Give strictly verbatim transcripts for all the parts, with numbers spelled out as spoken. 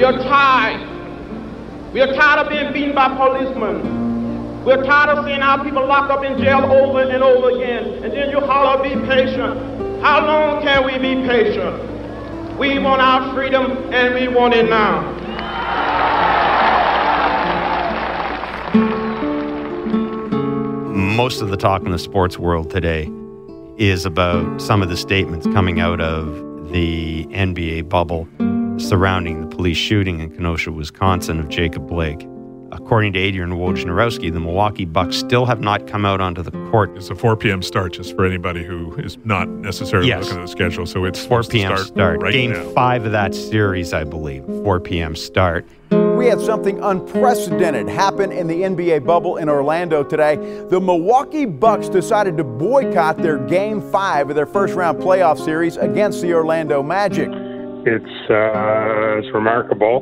We are tired. We are tired of being beaten by policemen. We are tired of seeing our people locked up in jail over and over again. And then you holler, be patient. How long can we be patient? We want our freedom, and we want it now. Most of the talk in the sports world today is about some of the statements coming out of the N B A bubble surrounding the police shooting in Kenosha, Wisconsin of Jacob Blake. According to Adrian Wojnarowski, the Milwaukee Bucks still have not come out onto the court. It's a four p.m. start, just for anybody who is not necessarily yes. looking at the schedule. So it's four p.m. start. start. Right Game now. five of that series, I believe, four p.m. start. We had something unprecedented happen in the N B A bubble in Orlando today. The Milwaukee Bucks decided to boycott their Game five of their first-round playoff series against the Orlando Magic. It's, uh, it's remarkable,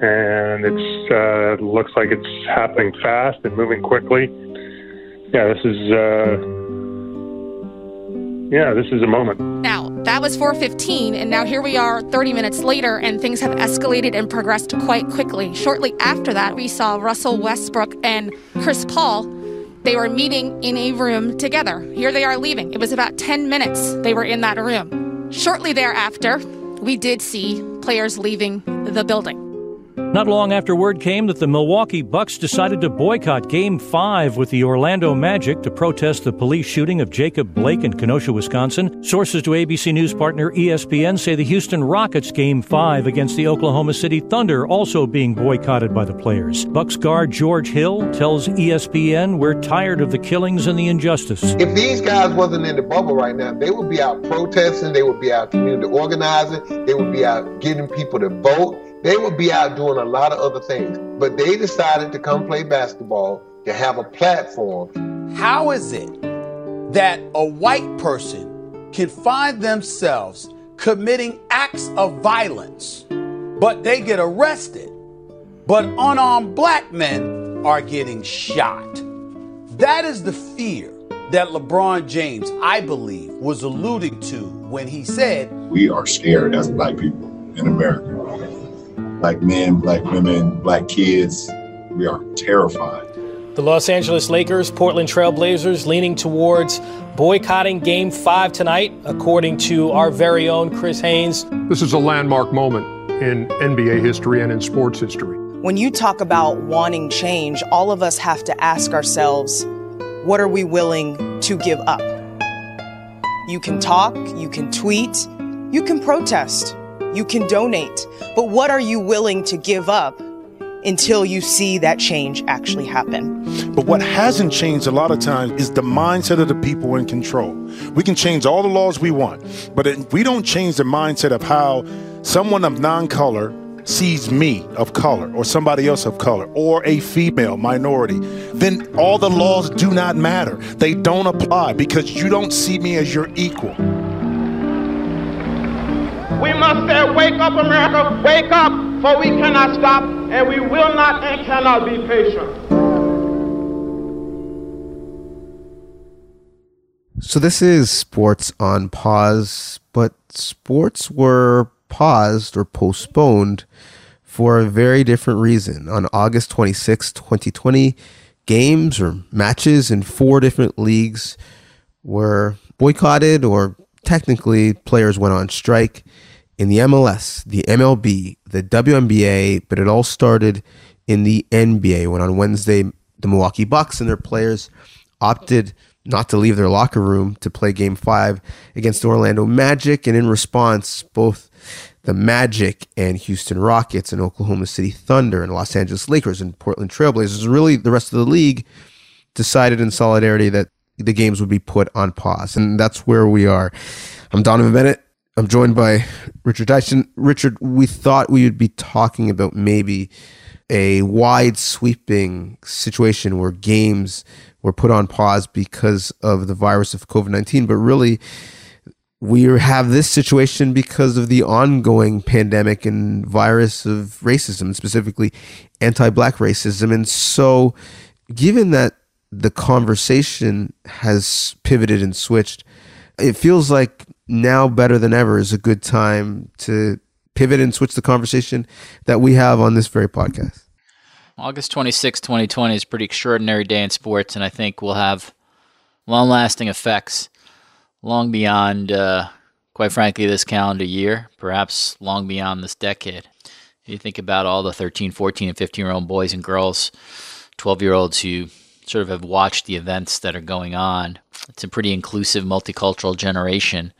and it uh, looks like it's happening fast and moving quickly. Yeah, this is... Uh, Yeah, this is a moment. Now, that was four fifteen, and now here we are thirty minutes later, and things have escalated and progressed quite quickly. Shortly after that, we saw Russell Westbrook and Chris Paul. They were meeting in a room together. Here they are leaving. It was about ten minutes they were in that room. Shortly thereafter, we did see players leaving the building. Not long after word came that the Milwaukee Bucks decided to boycott Game five with the Orlando Magic to protest the police shooting of Jacob Blake in Kenosha, Wisconsin, sources to A B C News partner E S P N say the Houston Rockets Game five against the Oklahoma City Thunder also being boycotted by the players. Bucks guard George Hill tells E S P N, "We're tired of the killings and the injustice." If these guys wasn't in the bubble right now, they would be out protesting, they would be out community organizing, they would be out getting people to vote. They would be out doing a lot of other things, but they decided to come play basketball, to have a platform. How is it that a white person can find themselves committing acts of violence, but they get arrested, but unarmed black men are getting shot? That is the fear that LeBron James, I believe, was alluding to when he said, "We are scared as black people in America. Black men, black women, black kids, we are terrified." The Los Angeles Lakers, Portland Trail Blazers leaning towards boycotting Game five tonight, according to our very own Chris Haynes. This is a landmark moment in N B A history and in sports history. When you talk about wanting change, all of us have to ask ourselves, what are we willing to give up? You can talk, you can tweet, you can protest. You can donate, but what are you willing to give up until you see that change actually happen? But what hasn't changed a lot of times is the mindset of the people in control. We can change all the laws we want, but if we don't change the mindset of how someone of non-color sees me of color or somebody else of color or a female minority, then all the laws do not matter. They don't apply because you don't see me as your equal. We must say, wake up, America, wake up, for we cannot stop, and we will not and cannot be patient. So this is sports on pause, but sports were paused or postponed for a very different reason. On August twenty-sixth, twenty twenty, games or matches in four different leagues were boycotted, or technically, players went on strike in the M L S, the M L B, the W N B A, but it all started in the N B A when on Wednesday, the Milwaukee Bucks and their players opted not to leave their locker room to play Game five against the Orlando Magic. And in response, both the Magic and Houston Rockets and Oklahoma City Thunder and Los Angeles Lakers and Portland Trail Blazers, really the rest of the league, decided in solidarity that the games would be put on pause. And that's where we are. I'm Donovan Bennett. I'm joined by Richard Dyson. Richard, we thought we would be talking about maybe a wide sweeping situation where games were put on pause because of the virus of covid nineteen. But really, we have this situation because of the ongoing pandemic and virus of racism, specifically anti-black racism. And so given that the conversation has pivoted and switched, it feels like now better than ever is a good time to pivot and switch the conversation that we have on this very podcast. August twenty-sixth, twenty twenty is a pretty extraordinary day in sports, and I think we'll have long-lasting effects long beyond, uh, quite frankly, this calendar year, perhaps long beyond this decade. You think about all the thirteen, fourteen, and fifteen-year-old boys and girls, twelve-year-olds who sort of have watched the events that are going on. It's a pretty inclusive, multicultural generation,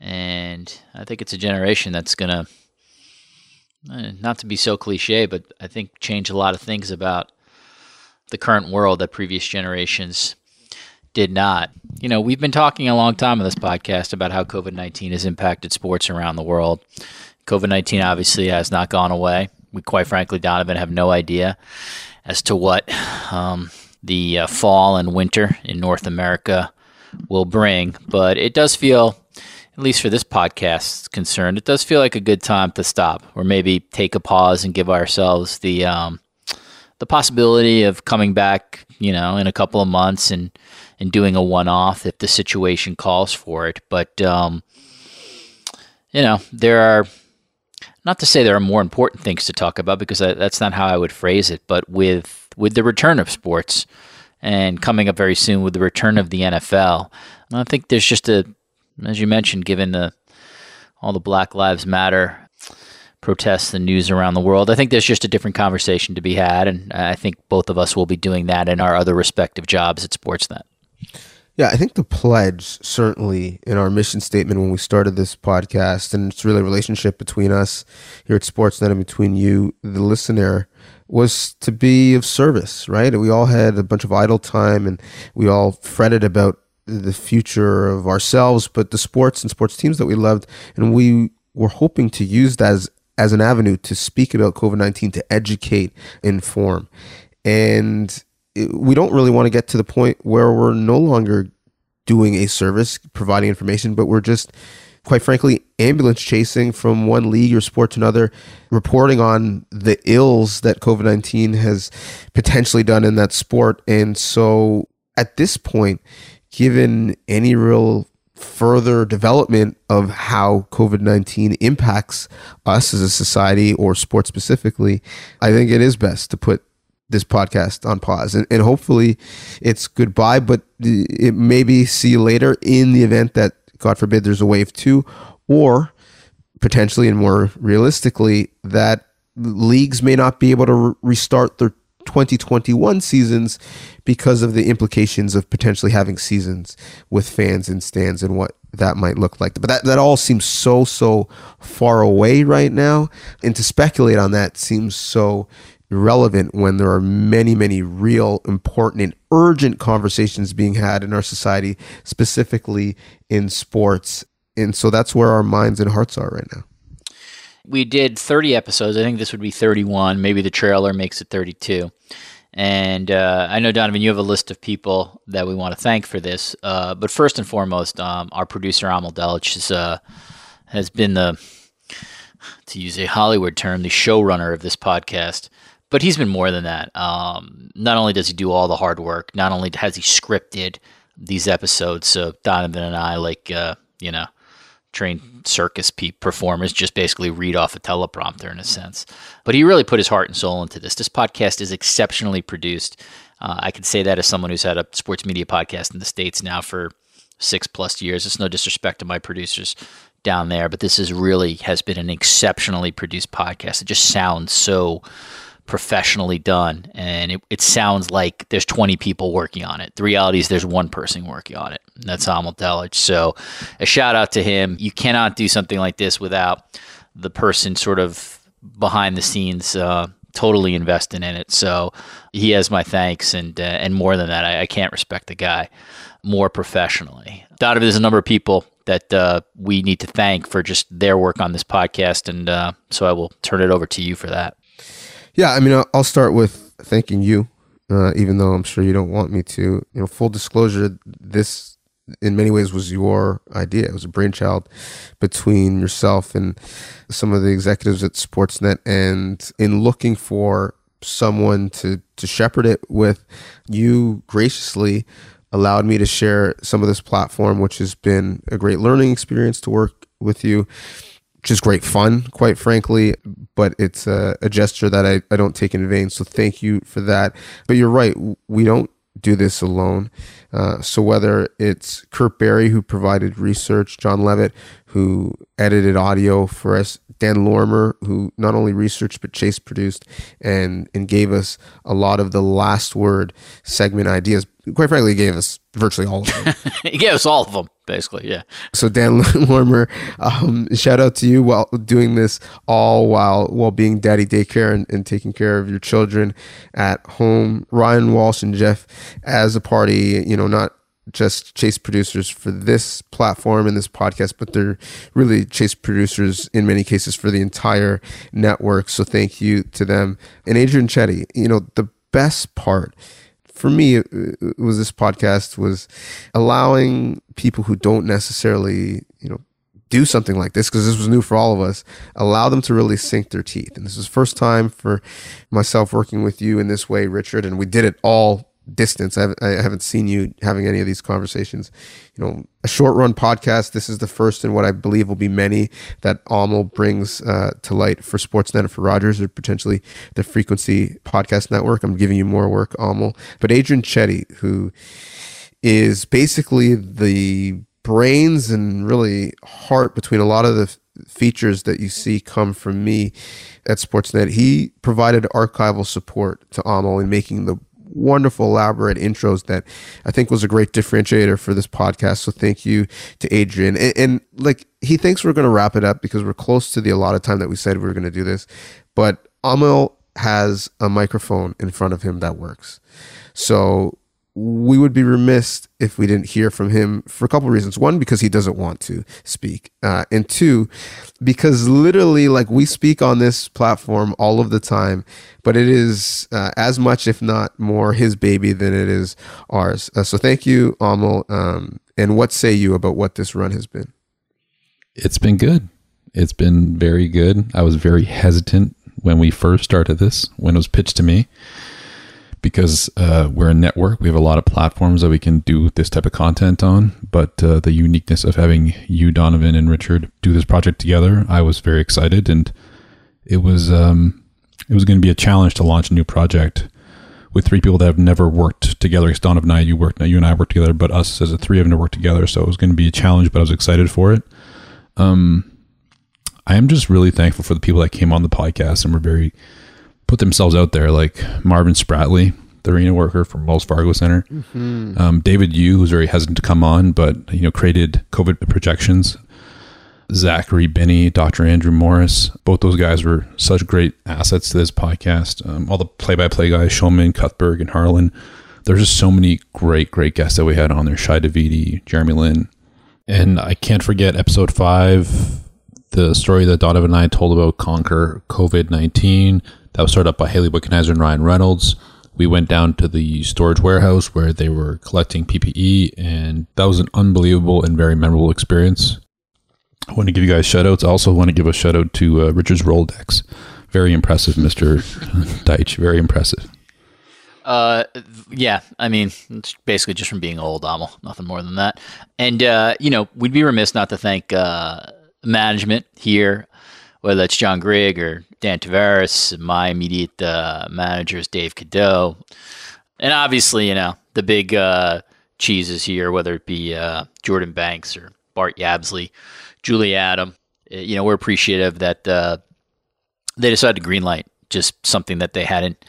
and I think it's a generation that's going to, not to be so cliche, but I think change a lot of things about the current world that previous generations did not. You know, we've been talking a long time on this podcast about how COVID nineteen has impacted sports around the world. COVID nineteen obviously has not gone away. We, quite frankly, Donovan, have no idea as to what um, the uh, fall and winter in North America will bring. But it does feel, at least for this podcast's concerned, it does feel like a good time to stop or maybe take a pause and give ourselves the um, the possibility of coming back, you know, in a couple of months and, and doing a one-off if the situation calls for it. But, um, you know, there are... Not to say there are more important things to talk about, because that's not how I would phrase it, but with with the return of sports and coming up very soon with the return of the N F L, I think there's just a, as you mentioned, given the all the Black Lives Matter protests and news around the world, I think there's just a different conversation to be had, and I think both of us will be doing that in our other respective jobs at Sportsnet. Yeah, I think the pledge, certainly in our mission statement when we started this podcast, and it's really a relationship between us here at Sportsnet and between you, the listener, was to be of service, right? We all had a bunch of idle time and we all fretted about the future of ourselves, but the sports and sports teams that we loved, and we were hoping to use that as, as an avenue to speak about COVID nineteen, to educate, inform. And we don't really want to get to the point where we're no longer doing a service, providing information, but we're just, quite frankly, ambulance chasing from one league or sport to another, reporting on the ills that COVID nineteen has potentially done in that sport. And so at this point, given any real further development of how COVID nineteen impacts us as a society or sports specifically, I think it is best to put this podcast on pause, and, and hopefully it's goodbye, but it may be see you later in the event that, God forbid, there's a wave two, or potentially and more realistically that leagues may not be able to re- restart their twenty twenty-one seasons because of the implications of potentially having seasons with fans in stands and what that might look like. But that, that all seems so, so far away right now, and to speculate on that seems so relevant when there are many, many real, important, and urgent conversations being had in our society, specifically in sports. And so that's where our minds and hearts are right now. We did thirty episodes. I think this would be thirty-one. Maybe the trailer makes it thirty-two. And uh, I know, Donovan, you have a list of people that we want to thank for this. Uh, but first and foremost, um, our producer, Amal Delich, is, uh, has been the, to use a Hollywood term, the showrunner of this podcast. But he's been more than that. Um, not only does he do all the hard work, not only has he scripted these episodes, so Donovan and I, like, uh, you know, trained circus performers, just basically read off a teleprompter in a sense. But he really put his heart and soul into this. This podcast is exceptionally produced. Uh, I can say that as someone who's had a sports media podcast in the States now for six plus years. It's no disrespect to my producers down there, but this is really has been an exceptionally produced podcast. It just sounds so professionally done, and it, it sounds like there's twenty people working on it. The reality is there's one person working on it, and that's Amal Delich. So a shout out to him. You cannot do something like this without the person sort of behind the scenes uh, totally invested in it. So he has my thanks, and uh, and more than that, I, I can't respect the guy more professionally. Donovan, there's a number of people that uh, we need to thank for just their work on this podcast, and uh, so I will turn it over to you for that. Yeah, I mean, I'll start with thanking you, uh, even though I'm sure you don't want me to. You know, full disclosure, this in many ways was your idea. It was a brainchild between yourself and some of the executives at Sportsnet, and in looking for someone to, to shepherd it with, you graciously allowed me to share some of this platform, which has been a great learning experience to work with you. just great fun, quite frankly, but it's a, a gesture that I, I don't take in vain. So thank you for that. But you're right, we don't do this alone. Uh, so whether it's Kirk Berry, who provided research, John Levitt, who edited audio for us, Dan Lorimer, who not only researched but chase produced and, and gave us a lot of the last word segment ideas. Quite frankly, he gave us virtually all of them. He gave us all of them, basically, yeah. So Dan Lorimer, um, shout out to you while doing this all while while being daddy daycare and, and taking care of your children at home. Ryan Walsh and Jeff as a party, you know, not just chase producers for this platform and this podcast, but they're really chase producers in many cases for the entire network. So thank you to them. And Adrian Chetty, you know, the best part for me was this podcast was allowing people who don't necessarily, you know, do something like this, because this was new for all of us, allow them to really sink their teeth. And this is the first time for myself working with you in this way, Richard, and we did it all distance. I haven't seen you having any of these conversations. You know, a short run podcast. This is the first in what I believe will be many that Amal brings uh, to light for Sportsnet and for Rogers, or potentially the Frequency Podcast Network. I'm giving you more work, Amal. But Adrian Chetty, who is basically the brains and really heart between a lot of the features that you see come from me at Sportsnet, he provided archival support to Amal in making the wonderful, elaborate intros that I think was a great differentiator for this podcast. So thank you to Adrian. And, and like, he thinks we're going to wrap it up because we're close to the allotted time that we said we were going to do this. But Amal has a microphone in front of him that works. So we would be remiss if we didn't hear from him for a couple of reasons. One, because he doesn't want to speak. Uh, and two, because literally, like, we speak on this platform all of the time, but it is uh, as much, if not more, his baby than it is ours. Uh, so thank you, Amal. Um, and what say you about what this run has been? It's been good. It's been very good. I was very hesitant when we first started this, when it was pitched to me. Because uh, we're a network, we have a lot of platforms that we can do this type of content on. But uh, the uniqueness of having you, Donovan, and Richard do this project together, I was very excited, and it was um, it was going to be a challenge to launch a new project with three people that have never worked together. Because Donovan and I, you worked, you and I worked together, but us as a three haven't worked together, so it was going to be a challenge. But I was excited for it. Um, I am just really thankful for the people that came on the podcast and were very. Put themselves out there, like Marvin Spratley, the arena worker from Wells Fargo Center. Mm-hmm. Um, David Yu, who's very hesitant to come on, but, you know, created COVID projections. Zachary Binney, Doctor Andrew Morris. Both those guys were such great assets to this podcast. Um, all the play-by-play guys, Shulman, Cuthberg, and Harlan. There's just so many great, great guests that we had on there. Shai Davidi, Jeremy Lin. And I can't forget episode five, the story that Donovan and I told about Conquer COVID nineteen. That was started up by Haley Wickenheiser and Ryan Reynolds. We went down to the storage warehouse where they were collecting P P E, and that was an unbelievable and very memorable experience. I want to give you guys shout outs. I also want to give a shout out to uh, Richard's Rolodex. Very impressive, Mister Deitch. Very impressive. Uh, yeah, I mean, it's basically just from being old, Amal. Nothing more than that. And, uh, you know, we'd be remiss not to thank uh, management here, whether that's John Grigg or Dan Tavares, my immediate uh, manager is Dave Cadeau. And obviously, you know, the big uh, cheeses here, whether it be uh, Jordan Banks or Bart Yabsley, Julie Adam, you know, we're appreciative that uh, they decided to greenlight just something that they hadn't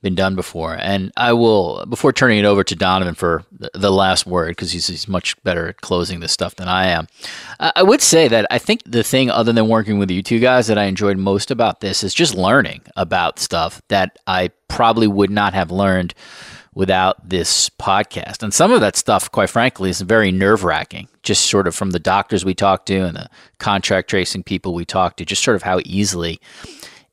been done before. And I will, before turning it over to Donovan for the last word, because he's, he's much better at closing this stuff than I am, I would say that I think the thing, other than working with you two guys, that I enjoyed most about this is just learning about stuff that I probably would not have learned without this podcast. And some of that stuff, quite frankly, is very nerve-wracking, just sort of from the doctors we talked to and the contract tracing people we talked to, just sort of how easily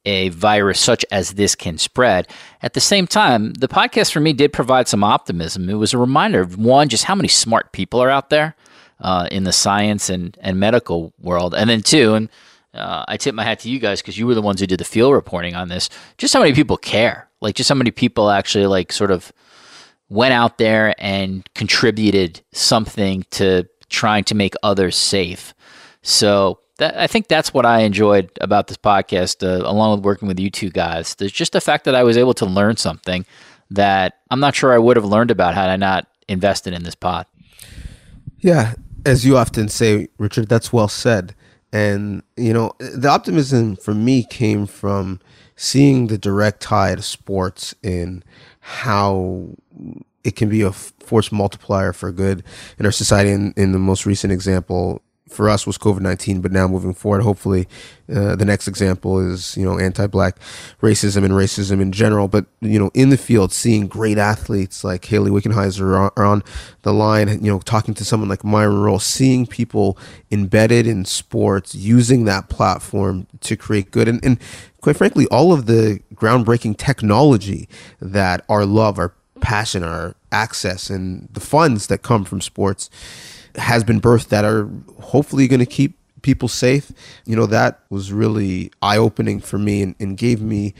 a virus such as this can spread. At the same time, the podcast for me did provide some optimism. It was a reminder of, one, just how many smart people are out there uh, in the science and, and medical world. And then two, and uh, I tip my hat to you guys because you were the ones who did the field reporting on this, just how many people care. Like, just how many people actually like sort of went out there and contributed something to trying to make others safe. So that, I think that's what I enjoyed about this podcast, uh, along with working with you two guys. There's just the fact that I was able to learn something that I'm not sure I would have learned about had I not invested in this pod. Yeah, as you often say, Richard, that's well said. And, you know, the optimism for me came from seeing the direct tie to sports in how it can be a force multiplier for good in our society. In, in the most recent example for us was COVID nineteen, but now moving forward, hopefully uh, the next example is, you know, anti-black racism and racism in general. But, you know, in the field, seeing great athletes like Haley Wickenheiser are, are on the line, you know, talking to someone like Myron Roll, seeing people embedded in sports, using that platform to create good. And, and quite frankly, all of the groundbreaking technology that our love, our passion, our access, and the funds that come from sports has been birthed that are hopefully going to keep people safe. You know, that was really eye-opening for me and, and gave me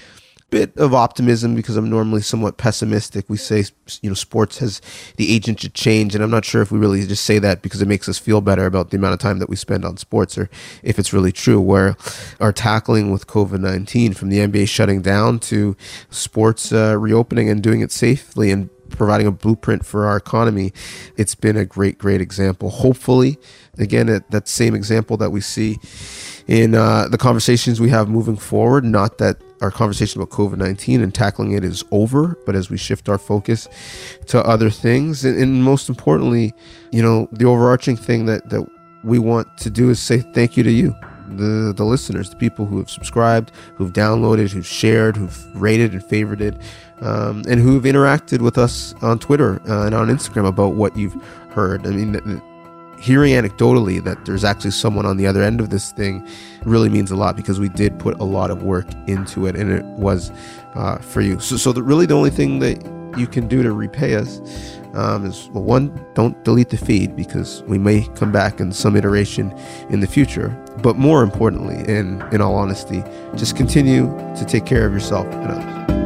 a bit of optimism, because I'm normally somewhat pessimistic. We say, you know, sports has the agent to change, and I'm not sure if we really just say that because it makes us feel better about the amount of time that we spend on sports, or if it's really true, where our tackling with COVID nineteen, from the N B A shutting down to sports uh, reopening and doing it safely and providing a blueprint for our economy, it's been a great, great example. Hopefully, again, at that same example that we see in uh, the conversations we have moving forward, not that our conversation about COVID nineteen and tackling it is over, but as we shift our focus to other things. And, and most importantly, you know, the overarching thing that, that we want to do is say thank you to you, the the listeners, the people who have subscribed, who've downloaded, who've shared, who've rated and favorited, um, and who've interacted with us on Twitter uh, and on Instagram about what you've heard. I mean, th- th- hearing anecdotally that there's actually someone on the other end of this thing really means a lot, because we did put a lot of work into it, and it was uh, for you. So, so the, really the only thing that you can do to repay us um, is, well, one, don't delete the feed, because we may come back in some iteration in the future. But more importantly, and in all honesty, just continue to take care of yourself and others.